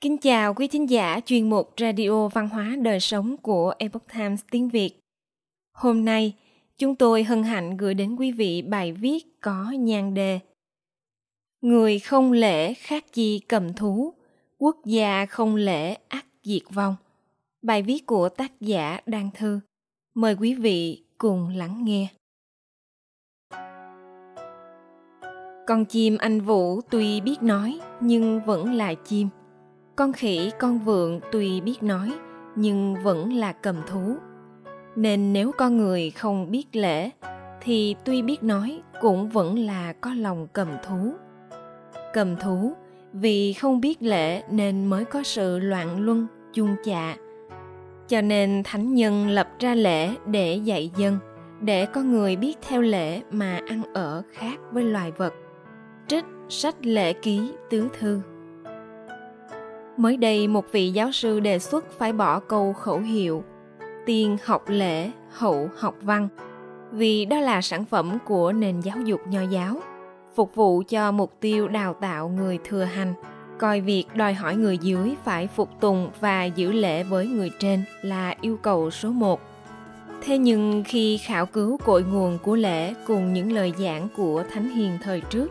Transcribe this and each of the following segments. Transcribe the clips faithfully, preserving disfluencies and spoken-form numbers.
Kính chào quý thính giả chuyên mục Radio Văn hóa Đời Sống của Epoch Times Tiếng Việt. Hôm nay, chúng tôi hân hạnh gửi đến quý vị bài viết có nhan đề Người không lễ khác chi cầm thú, quốc gia không lễ ắt diệt vong. Bài viết của tác giả Đan Thư. Mời quý vị cùng lắng nghe. Con chim anh Vũ tuy biết nói nhưng vẫn là chim. Con khỉ con vượn tuy biết nói nhưng vẫn là cầm thú. Nên nếu con người không biết lễ thì tuy biết nói cũng vẫn là có lòng cầm thú. Cầm thú vì không biết lễ nên mới có sự loạn luân, chuông chạ. Cho nên thánh nhân lập ra lễ để dạy dân, để con người biết theo lễ mà ăn ở khác với loài vật. Trích Sách Lễ Ký Tứ Thư. Mới đây một vị giáo sư đề xuất phải bỏ câu khẩu hiệu tiên học lễ, hậu học văn, vì đó là sản phẩm của nền giáo dục nho giáo, phục vụ cho mục tiêu đào tạo người thừa hành, coi việc đòi hỏi người dưới phải phục tùng và giữ lễ với người trên là yêu cầu số một. Thế nhưng khi khảo cứu cội nguồn của lễ cùng những lời giảng của thánh hiền thời trước,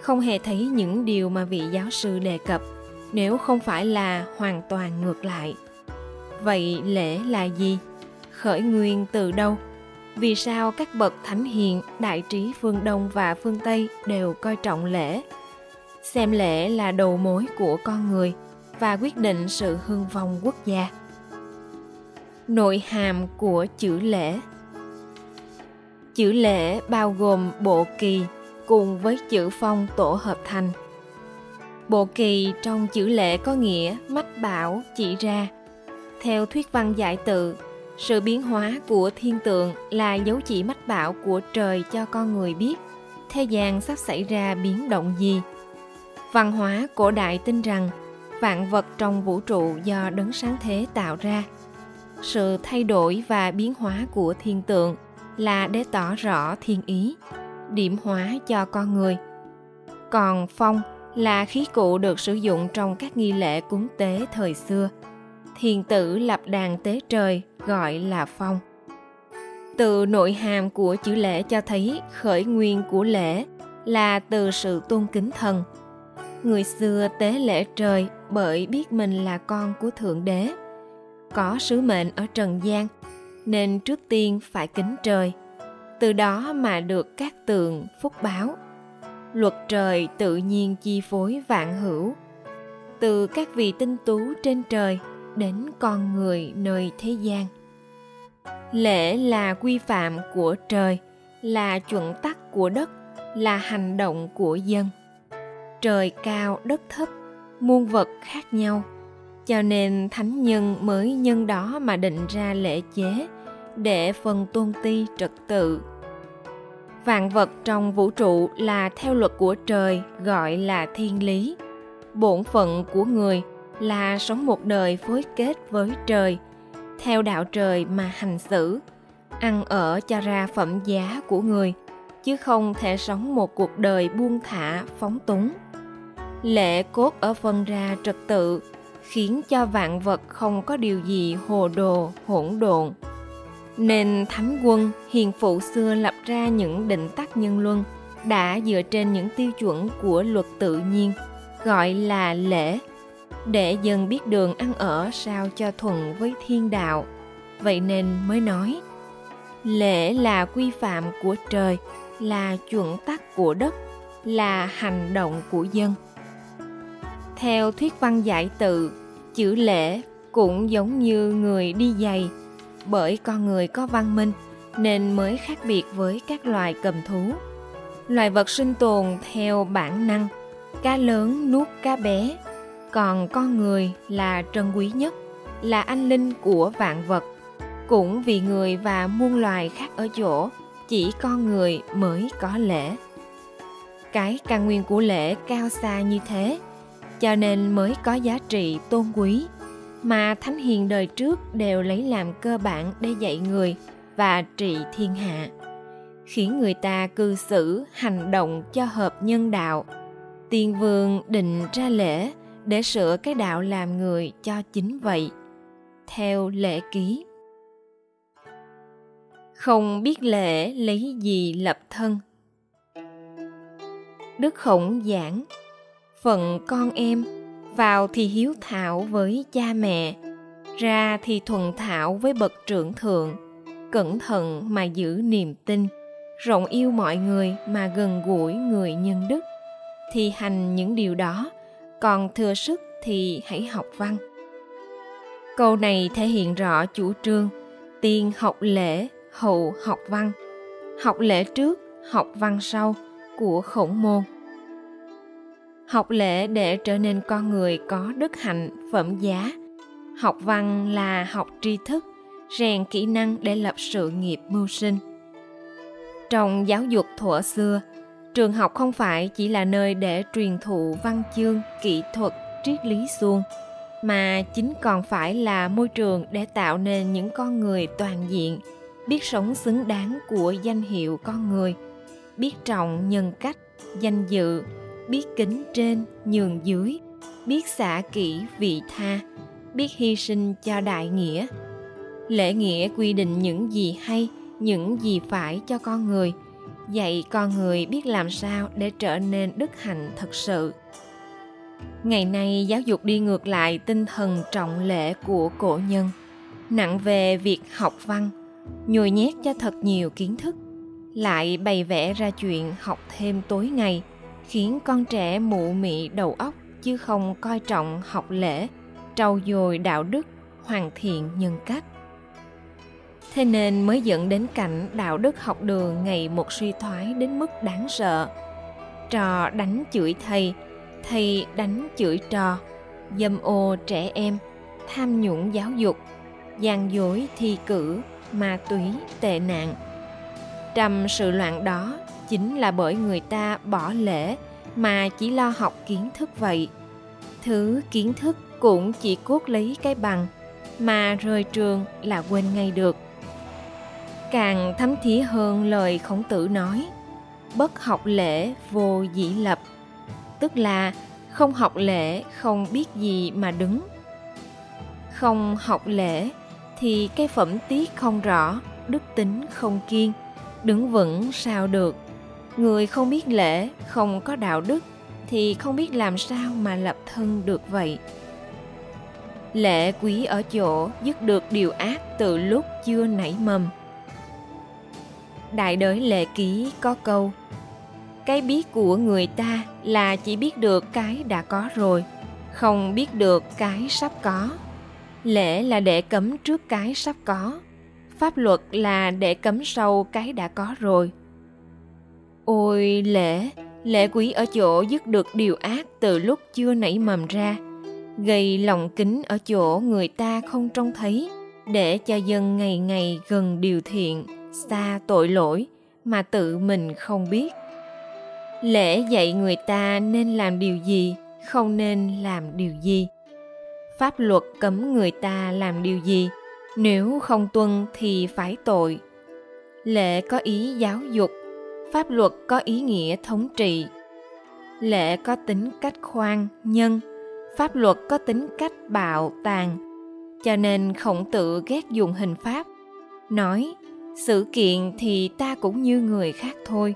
không hề thấy những điều mà vị giáo sư đề cập, nếu không phải là hoàn toàn ngược lại. Vậy lễ là gì? Khởi nguyên từ đâu? Vì sao các bậc thánh hiền, đại trí phương Đông và phương Tây đều coi trọng lễ? Xem lễ là đầu mối của con người và quyết định sự hưng vong quốc gia. Nội hàm của chữ lễ. Chữ lễ bao gồm bộ kỳ cùng với chữ phong tổ hợp thành. Bộ kỳ trong chữ lễ có nghĩa mách bảo, chỉ ra. Theo thuyết văn giải tự, sự biến hóa của thiên tượng là dấu chỉ mách bảo của trời cho con người biết thế gian sắp xảy ra biến động gì. Văn hóa cổ đại tin rằng vạn vật trong vũ trụ do đấng sáng thế tạo ra. Sự thay đổi và biến hóa của thiên tượng là để tỏ rõ thiên ý, điểm hóa cho con người. Còn phong là khí cụ được sử dụng trong các nghi lễ cúng tế thời xưa. Thiền tử lập đàn tế trời gọi là phong. Từ nội hàm của chữ lễ cho thấy khởi nguyên của lễ là từ sự tôn kính thần. Người xưa tế lễ trời bởi biết mình là con của Thượng Đế, có sứ mệnh ở trần gian, nên trước tiên phải kính trời. Từ đó mà được các tường phúc báo. Luật trời tự nhiên chi phối vạn hữu, từ các vị tinh tú trên trời đến con người nơi thế gian. Lễ là quy phạm của trời, là chuẩn tắc của đất, là hành động của dân. Trời cao đất thấp, muôn vật khác nhau, cho nên thánh nhân mới nhân đó mà định ra lễ chế để phân tôn ti trật tự. Vạn vật trong vũ trụ là theo luật của trời gọi là thiên lý. Bổn phận của người là sống một đời phối kết với trời, theo đạo trời mà hành xử, ăn ở cho ra phẩm giá của người, chứ không thể sống một cuộc đời buông thả, phóng túng. Lễ cốt ở phân ra trật tự, khiến cho vạn vật không có điều gì hồ đồ, hỗn độn. Nên thánh quân, hiền phụ xưa lập ra những định tắc nhân luân đã dựa trên những tiêu chuẩn của luật tự nhiên, gọi là lễ, để dân biết đường ăn ở sao cho thuận với thiên đạo. Vậy nên mới nói, lễ là quy phạm của trời, là chuẩn tắc của đất, là hành động của dân. Theo thuyết văn giải tự, chữ lễ cũng giống như người đi giày, bởi con người có văn minh nên mới khác biệt với các loài cầm thú. Loài vật sinh tồn theo bản năng, cá lớn nuốt cá bé, còn con người là trân quý nhất, là anh linh của vạn vật. Cũng vì người và muôn loài khác ở chỗ, chỉ con người mới có lễ. Cái căn nguyên của lễ cao xa như thế, cho nên mới có giá trị tôn quý, mà thánh hiền đời trước đều lấy làm cơ bản để dạy người và trị thiên hạ, khiến người ta cư xử, hành động cho hợp nhân đạo. Tiên vương định ra lễ để sửa cái đạo làm người cho chính vậy, theo lễ ký. Không biết lễ lấy gì lập thân. Đức Khổng giảng: phận con em, vào thì hiếu thảo với cha mẹ, ra thì thuần thảo với bậc trưởng thượng, cẩn thận mà giữ niềm tin, rộng yêu mọi người mà gần gũi người nhân đức. Thì hành những điều đó, còn thừa sức thì hãy học văn. Câu này thể hiện rõ chủ trương tiên học lễ, hậu học văn, học lễ trước, học văn sau của Khổng môn. Học lễ để trở nên con người có đức hạnh, phẩm giá. Học văn là học tri thức, rèn kỹ năng để lập sự nghiệp mưu sinh. Trong giáo dục thuở xưa, trường học không phải chỉ là nơi để truyền thụ văn chương, kỹ thuật, triết lý suông, mà chính còn phải là môi trường để tạo nên những con người toàn diện, biết sống xứng đáng của danh hiệu con người, biết trọng nhân cách, danh dự, biết kính trên, nhường dưới, biết xả kỷ vị tha, biết hy sinh cho đại nghĩa. Lễ nghĩa quy định những gì hay, những gì phải cho con người, dạy con người biết làm sao để trở nên đức hạnh thật sự. Ngày nay, giáo dục đi ngược lại tinh thần trọng lễ của cổ nhân, nặng về việc học văn, nhồi nhét cho thật nhiều kiến thức, lại bày vẽ ra chuyện học thêm tối ngày, khiến con trẻ mụ mị đầu óc chứ không coi trọng học lễ, trau dồi đạo đức, hoàn thiện nhân cách. Thế nên mới dẫn đến cảnh đạo đức học đường ngày một suy thoái đến mức đáng sợ. Trò đánh chửi thầy, thầy đánh chửi trò, dâm ô trẻ em, tham nhũng giáo dục, gian dối thi cử, ma túy, tệ nạn. Trầm sự loạn đó chính là bởi người ta bỏ lễ mà chỉ lo học kiến thức vậy. Thứ kiến thức cũng chỉ cốt lấy cái bằng, mà rời trường là quên ngay được. Càng thấm thía hơn lời Khổng Tử nói: bất học lễ vô dĩ lập, tức là không học lễ không biết gì mà đứng. Không học lễ thì cái phẩm tiết không rõ, đức tính không kiên, đứng vững sao được. Người không biết lễ, không có đạo đức thì không biết làm sao mà lập thân được vậy. Lễ quý ở chỗ dứt được điều ác từ lúc chưa nảy mầm. Đại Đới Lễ Ký có câu: cái biết của người ta là chỉ biết được cái đã có rồi, không biết được cái sắp có. Lễ là để cấm trước cái sắp có, pháp luật là để cấm sau cái đã có rồi. Ôi lễ, lễ quý ở chỗ dứt được điều ác từ lúc chưa nảy mầm ra, gây lòng kính ở chỗ người ta không trông thấy, để cho dân ngày ngày gần điều thiện, xa tội lỗi mà tự mình không biết. Lễ dạy người ta nên làm điều gì, không nên làm điều gì. Pháp luật cấm người ta làm điều gì, nếu không tuân thì phải tội. Lễ có ý giáo dục, pháp luật có ý nghĩa thống trị. Lễ có tính cách khoan, nhân, pháp luật có tính cách bạo, tàn. Cho nên Khổng Tử ghét dùng hình pháp, nói: sự kiện thì ta cũng như người khác thôi,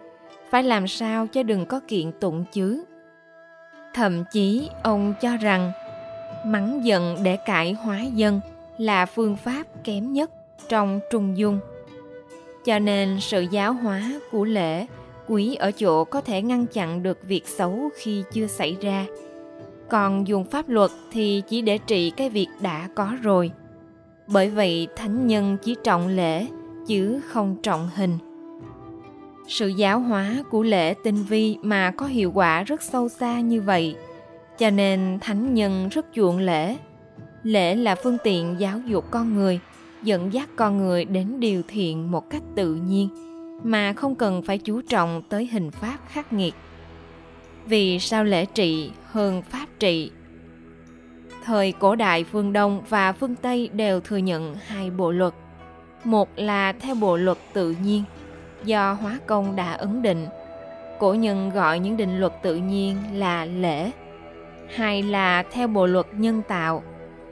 phải làm sao cho đừng có kiện tụng chứ. Thậm chí ông cho rằng mắng giận để cải hóa dân là phương pháp kém nhất trong trung dung. Cho nên sự giáo hóa của lễ quý ở chỗ có thể ngăn chặn được việc xấu khi chưa xảy ra, còn dùng pháp luật thì chỉ để trị cái việc đã có rồi. Bởi vậy thánh nhân chỉ trọng lễ chứ không trọng hình. Sự giáo hóa của lễ tinh vi mà có hiệu quả rất sâu xa như vậy, cho nên thánh nhân rất chuộng lễ. Lễ là phương tiện giáo dục con người, dẫn dắt con người đến điều thiện một cách tự nhiên, mà không cần phải chú trọng tới hình pháp khắc nghiệt. Vì sao lễ trị hơn pháp trị? Thời cổ đại phương Đông và phương Tây đều thừa nhận hai bộ luật. Một là theo bộ luật tự nhiên, do Hóa Công đã ấn định. Cổ nhân gọi những định luật tự nhiên là lễ. hay là theo bộ luật nhân tạo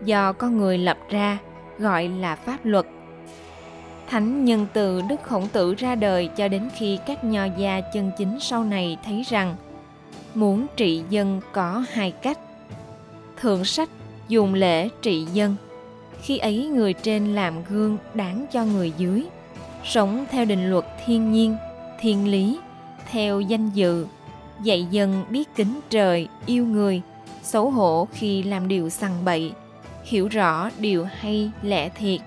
do con người lập ra, gọi là pháp luật. Thánh nhân từ Đức Khổng Tử ra đời cho đến khi các nho gia chân chính sau này thấy rằng muốn trị dân có hai cách: thượng sách dùng lễ trị dân, khi ấy người trên làm gương đáng cho người dưới, sống theo định luật thiên nhiên, thiên lý, theo danh dự, dạy dân biết kính trời, yêu người, xấu hổ khi làm điều sằng bậy, hiểu rõ điều hay lẽ thiệt,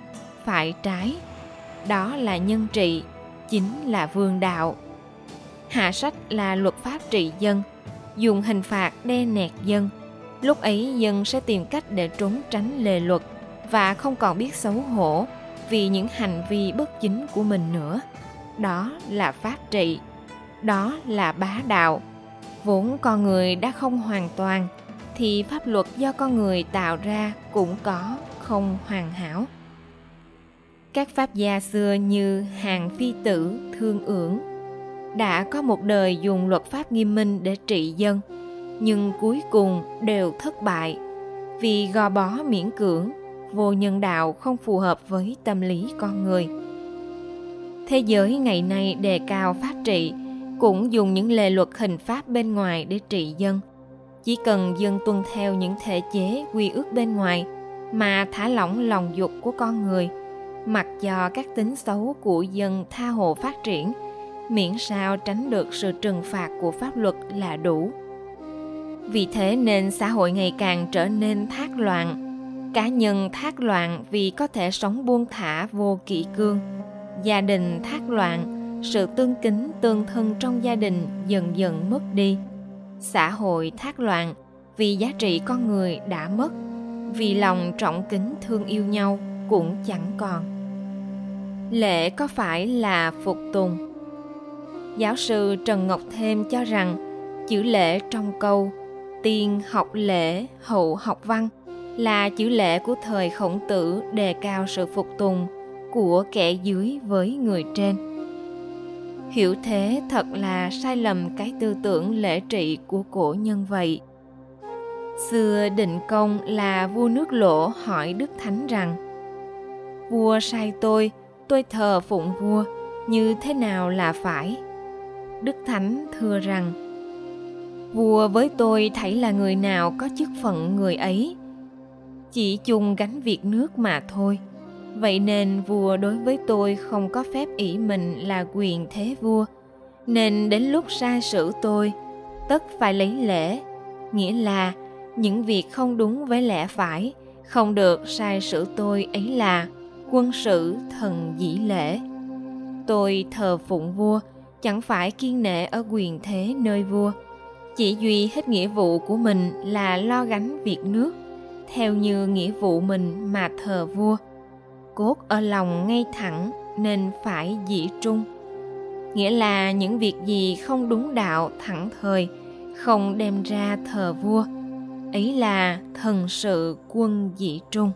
phải trái. Đó là nhân trị, chính là vương đạo. Hạ sách là luật pháp trị dân, dùng hình phạt đe nẹt dân. Lúc ấy dân sẽ tìm cách để trốn tránh lề luật và không còn biết xấu hổ vì những hành vi bất chính của mình nữa. Đó là pháp trị, đó là bá đạo. Vốn con người đã không hoàn toàn, thì pháp luật do con người tạo ra cũng có không hoàn hảo. Các pháp gia xưa như Hàn Phi Tử, Thương Ưởng đã có một đời dùng luật pháp nghiêm minh để trị dân, nhưng cuối cùng đều thất bại vì gò bó miễn cưỡng, vô nhân đạo, không phù hợp với tâm lý con người. Thế giới ngày nay đề cao pháp trị, cũng dùng những lề luật hình pháp bên ngoài để trị dân. Chỉ cần dân tuân theo những thể chế, quy ước bên ngoài mà thả lỏng lòng dục của con người, mặc cho các tính xấu của dân tha hồ phát triển, miễn sao tránh được sự trừng phạt của pháp luật là đủ. Vì thế nên xã hội ngày càng trở nên thác loạn, cá nhân thác loạn vì có thể sống buông thả vô kỷ cương, gia đình thác loạn, sự tương kính tương thân trong gia đình dần dần mất đi, xã hội thác loạn vì giá trị con người đã mất, vì lòng trọng kính thương yêu nhau cũng chẳng còn. Lễ có phải là phục tùng? Giáo sư Trần Ngọc Thêm cho rằng chữ lễ trong câu "tiên học lễ, hậu học văn" là chữ lễ của thời Khổng Tử, đề cao sự phục tùng của kẻ dưới với người trên. Hiểu thế thật là sai lầm cái tư tưởng lễ trị của cổ nhân vậy. Xưa Định Công là vua nước Lỗ hỏi Đức Thánh rằng: "Vua sai tôi, tôi thờ phụng vua, như thế nào là phải?" Đức Thánh thưa rằng: "Vua với tôi thảy là người nào có chức phận người ấy, chỉ chung gánh việc nước mà thôi. Vậy nên vua đối với tôi không có phép ỷ mình là quyền thế vua, nên đến lúc sai xử tôi, tất phải lấy lễ, nghĩa là những việc không đúng với lẽ phải, không được sai xử tôi ấy là quân sự thần dĩ lễ. Tôi thờ phụng vua, chẳng phải kiên nể ở quyền thế nơi vua, chỉ duy hết nghĩa vụ của mình là lo gánh việc nước, theo như nghĩa vụ mình mà thờ vua. Cốt ở lòng ngay thẳng nên phải dĩ trung, nghĩa là những việc gì không đúng đạo thẳng thời, không đem ra thờ vua, ấy là thần sự quân dĩ trung."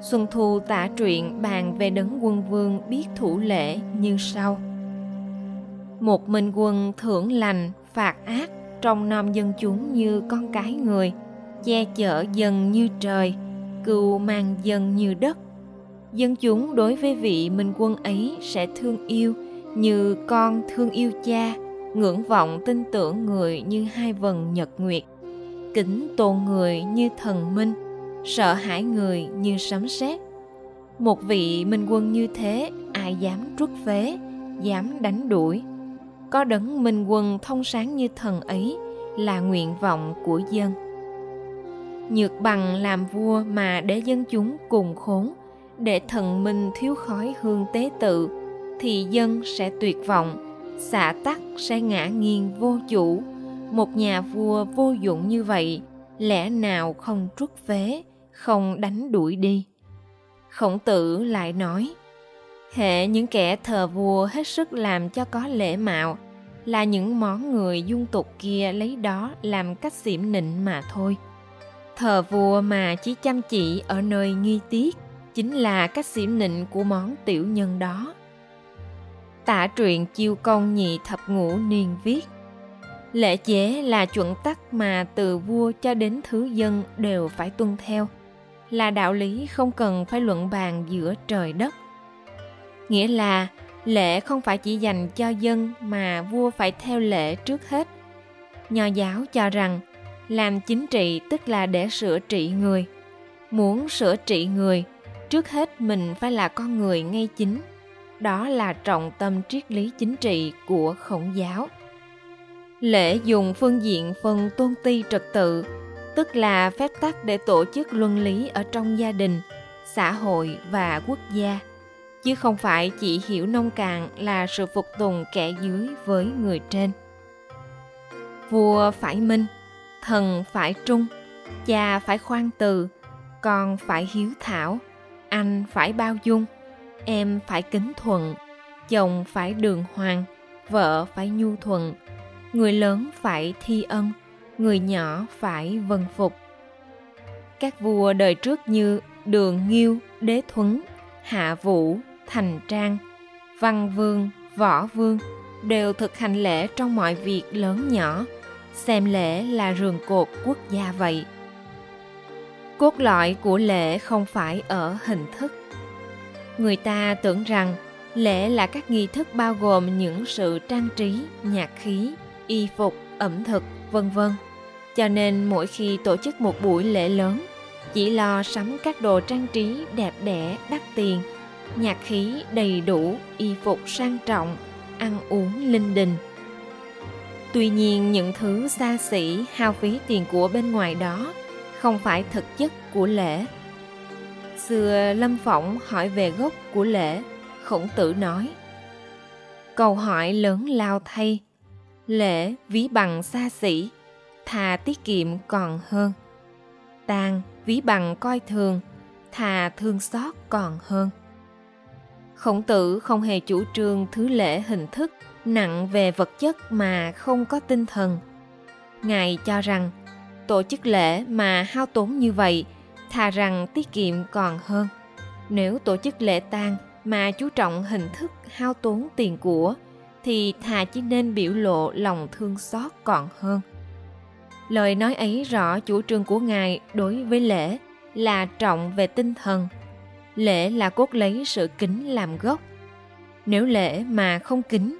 Xuân Thu Tả Truyện bàn về Đấng Quân Vương biết thủ lễ như sau: "Một minh quân thưởng lành, phạt ác, trong nom dân chúng như con cái người, che chở dân như trời, cừu mang dân như đất. Dân chúng đối với vị minh quân ấy sẽ thương yêu như con thương yêu cha, ngưỡng vọng tin tưởng người như hai vầng nhật nguyệt, kính tôn người như thần minh, sợ hãi người như sấm sét. Một vị minh quân như thế, ai dám truất phế, dám đánh đuổi. Có đấng minh quân thông sáng như thần ấy là nguyện vọng của dân. Nhược bằng làm vua mà để dân chúng cùng khốn, để thần minh thiếu khói hương tế tự, thì dân sẽ tuyệt vọng, xã tắc sẽ ngã nghiêng vô chủ. Một nhà vua vô dụng như vậy, lẽ nào không truất phế, không đánh đuổi đi." Khổng Tử lại nói: "Hệ những kẻ thờ vua hết sức làm cho có lễ mạo, là những món người dung tục kia lấy đó làm cách xiểm nịnh mà thôi. Thờ vua mà chỉ chăm chỉ ở nơi nghi tiết, chính là cách xiểm nịnh của món tiểu nhân đó." Tả truyện Chiêu Công Nhị Thập Ngũ Niên viết: Lễ chế là chuẩn tắc mà từ vua cho đến thứ dân đều phải tuân theo, là đạo lý không cần phải luận bàn giữa trời đất. Nghĩa là lễ không phải chỉ dành cho dân mà vua phải theo lễ trước hết. Nho giáo cho rằng làm chính trị tức là để sửa trị người. Muốn sửa trị người, trước hết mình phải là con người ngay chính. Đó là trọng tâm triết lý chính trị của Khổng giáo. Lễ dùng phương diện phần tôn ti trật tự, tức là phép tắc để tổ chức luân lý ở trong gia đình, xã hội và quốc gia, chứ không phải chỉ hiểu nông cạn là sự phục tùng kẻ dưới với người trên. Vua phải minh, thần phải trung, cha phải khoan từ, con phải hiếu thảo, anh phải bao dung, em phải kính thuận, chồng phải đường hoàng, vợ phải nhu thuận, người lớn phải thi ân, người nhỏ phải vâng phục. Các vua đời trước như Đường Nghiêu, Đế Thuấn, Hạ Vũ, Thành Trang, Văn Vương, Võ Vương đều thực hành lễ trong mọi việc lớn nhỏ, xem lễ là rường cột quốc gia vậy. Cốt lõi của lễ không phải ở hình thức. Người ta tưởng rằng lễ là các nghi thức bao gồm những sự trang trí, nhạc khí, y phục, ẩm thực, vân vân. Cho nên mỗi khi tổ chức một buổi lễ lớn, chỉ lo sắm các đồ trang trí đẹp đẽ, đắt tiền, nhạc khí đầy đủ, y phục sang trọng, ăn uống linh đình. Tuy nhiên những thứ xa xỉ, hao phí tiền của bên ngoài đó không phải thực chất của lễ. Xưa Lâm Phỏng hỏi về gốc của lễ, Khổng Tử nói: câu hỏi lớn lao thay, lễ ví bằng xa xỉ, thà tiết kiệm còn hơn. Tang ví bằng coi thường, thà thương xót còn hơn. Khổng Tử không hề chủ trương thứ lễ hình thức, nặng về vật chất mà không có tinh thần. Ngài cho rằng tổ chức lễ mà hao tốn như vậy, thà rằng tiết kiệm còn hơn. Nếu tổ chức lễ tang mà chú trọng hình thức, hao tốn tiền của, thì thà chỉ nên biểu lộ lòng thương xót còn hơn. Lời nói ấy rõ chủ trương của Ngài đối với lễ là trọng về tinh thần. Lễ là cốt lấy sự kính làm gốc. Nếu lễ mà không kính,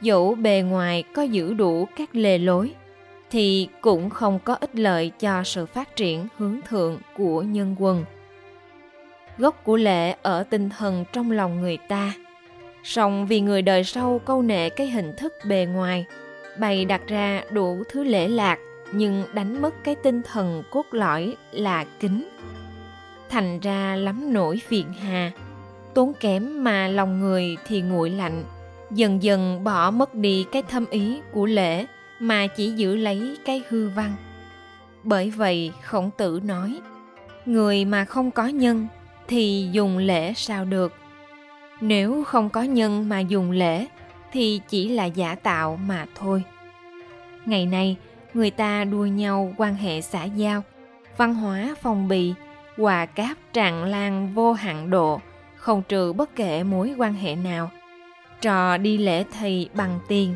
dẫu bề ngoài có giữ đủ các lề lối, thì cũng không có ích lợi cho sự phát triển hướng thượng của nhân quần. Gốc của lễ ở tinh thần trong lòng người ta. Song vì người đời sau câu nệ cái hình thức bề ngoài, bày đặt ra đủ thứ lễ lạc, nhưng đánh mất cái tinh thần cốt lõi là kính. Thành ra lắm nỗi phiền hà, tốn kém mà lòng người thì nguội lạnh, dần dần bỏ mất đi cái thâm ý của lễ mà chỉ giữ lấy cái hư văn. Bởi vậy Khổng Tử nói, người mà không có nhân thì dùng lễ sao được. Nếu không có nhân mà dùng lễ thì chỉ là giả tạo mà thôi. Ngày nay, người ta đua nhau quan hệ xã giao, văn hóa phong bì, quà cáp tràn lan vô hạn độ, không trừ bất kể mối quan hệ nào. Trò đi lễ thầy bằng tiền,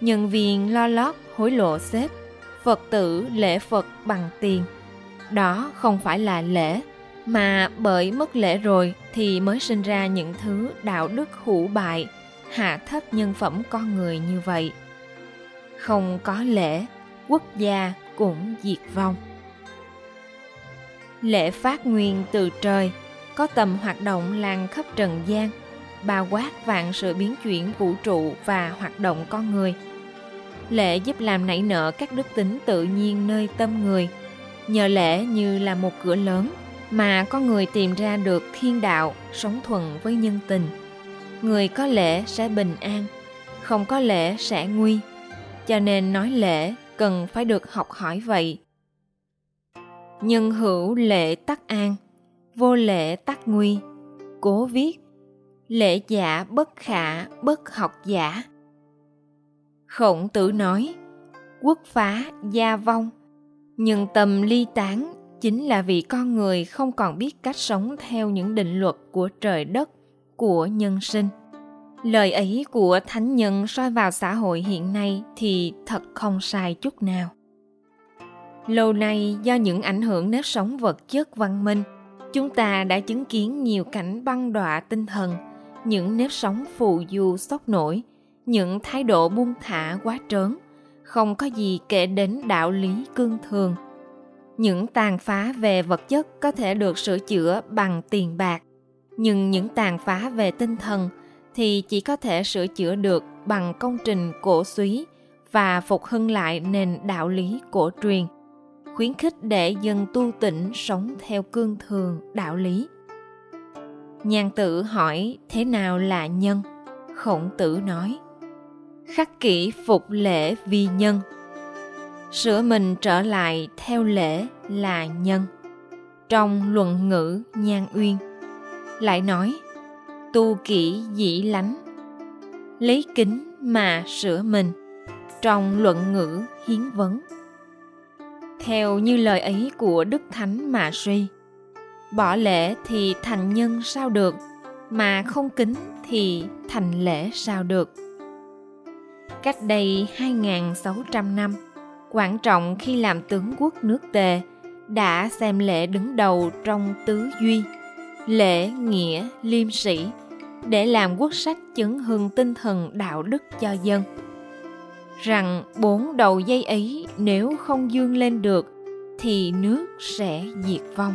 nhân viên lo lót hối lộ sếp, Phật tử lễ Phật bằng tiền. Đó không phải là lễ, mà bởi mất lễ rồi thì mới sinh ra những thứ đạo đức hủ bại, hạ thấp nhân phẩm con người như vậy. Không có lễ, quốc gia cũng diệt vong. Lễ phát nguyên từ trời, có tầm hoạt động lan khắp trần gian, bao quát vạn sự biến chuyển vũ trụ và hoạt động con người. Lễ giúp làm nảy nở các đức tính tự nhiên nơi tâm người. Nhờ lễ như là một cửa lớn mà con người tìm ra được thiên đạo, sống thuận với nhân tình. Người có lễ sẽ bình an, không có lễ sẽ nguy. Cho nên nói lễ cần phải được học hỏi vậy. Nhân hữu lễ tắc an, vô lễ tắc nguy. Cố viết: lễ giả bất khả, bất học giả. Khổng Tử nói, quốc phá gia vong, nhân tâm ly tán chính là vì con người không còn biết cách sống theo những định luật của trời đất, của nhân sinh. Lời ấy của thánh nhân soi vào xã hội hiện nay thì thật không sai chút nào. Lâu nay do những ảnh hưởng nếp sống vật chất văn minh, chúng ta đã chứng kiến nhiều cảnh băng đọa tinh thần, những nếp sống phù du sốc nổi, những thái độ buông thả quá trớn, không có gì kể đến đạo lý cương thường. Những tàn phá về vật chất có thể được sửa chữa bằng tiền bạc, nhưng những tàn phá về tinh thần thì chỉ có thể sửa chữa được bằng công trình cổ súy và phục hưng lại nền đạo lý cổ truyền, khuyến khích để dân tu tỉnh sống theo cương thường đạo lý. Nhàn Tử hỏi thế nào là nhân? Khổng Tử nói: khắc kỷ phục lễ vi nhân. Sửa mình trở lại theo lễ là nhân. Trong Luận Ngữ Nhan Uyên lại nói: tu kỷ dĩ lánh, lấy kính mà sửa mình. Trong Luận Ngữ Hiến Vấn. Theo như lời ấy của Đức Thánh mà suy, bỏ lễ thì thành nhân sao được, mà không kính thì thành lễ sao được. Cách đây hai nghìn sáu trăm năm, Quản Trọng khi làm tướng quốc nước Tề đã xem lễ đứng đầu trong tứ duy, lễ, nghĩa, liêm sĩ, để làm quốc sách chấn hưng tinh thần đạo đức cho dân. Rằng bốn đầu dây ấy nếu không dương lên được thì nước sẽ diệt vong.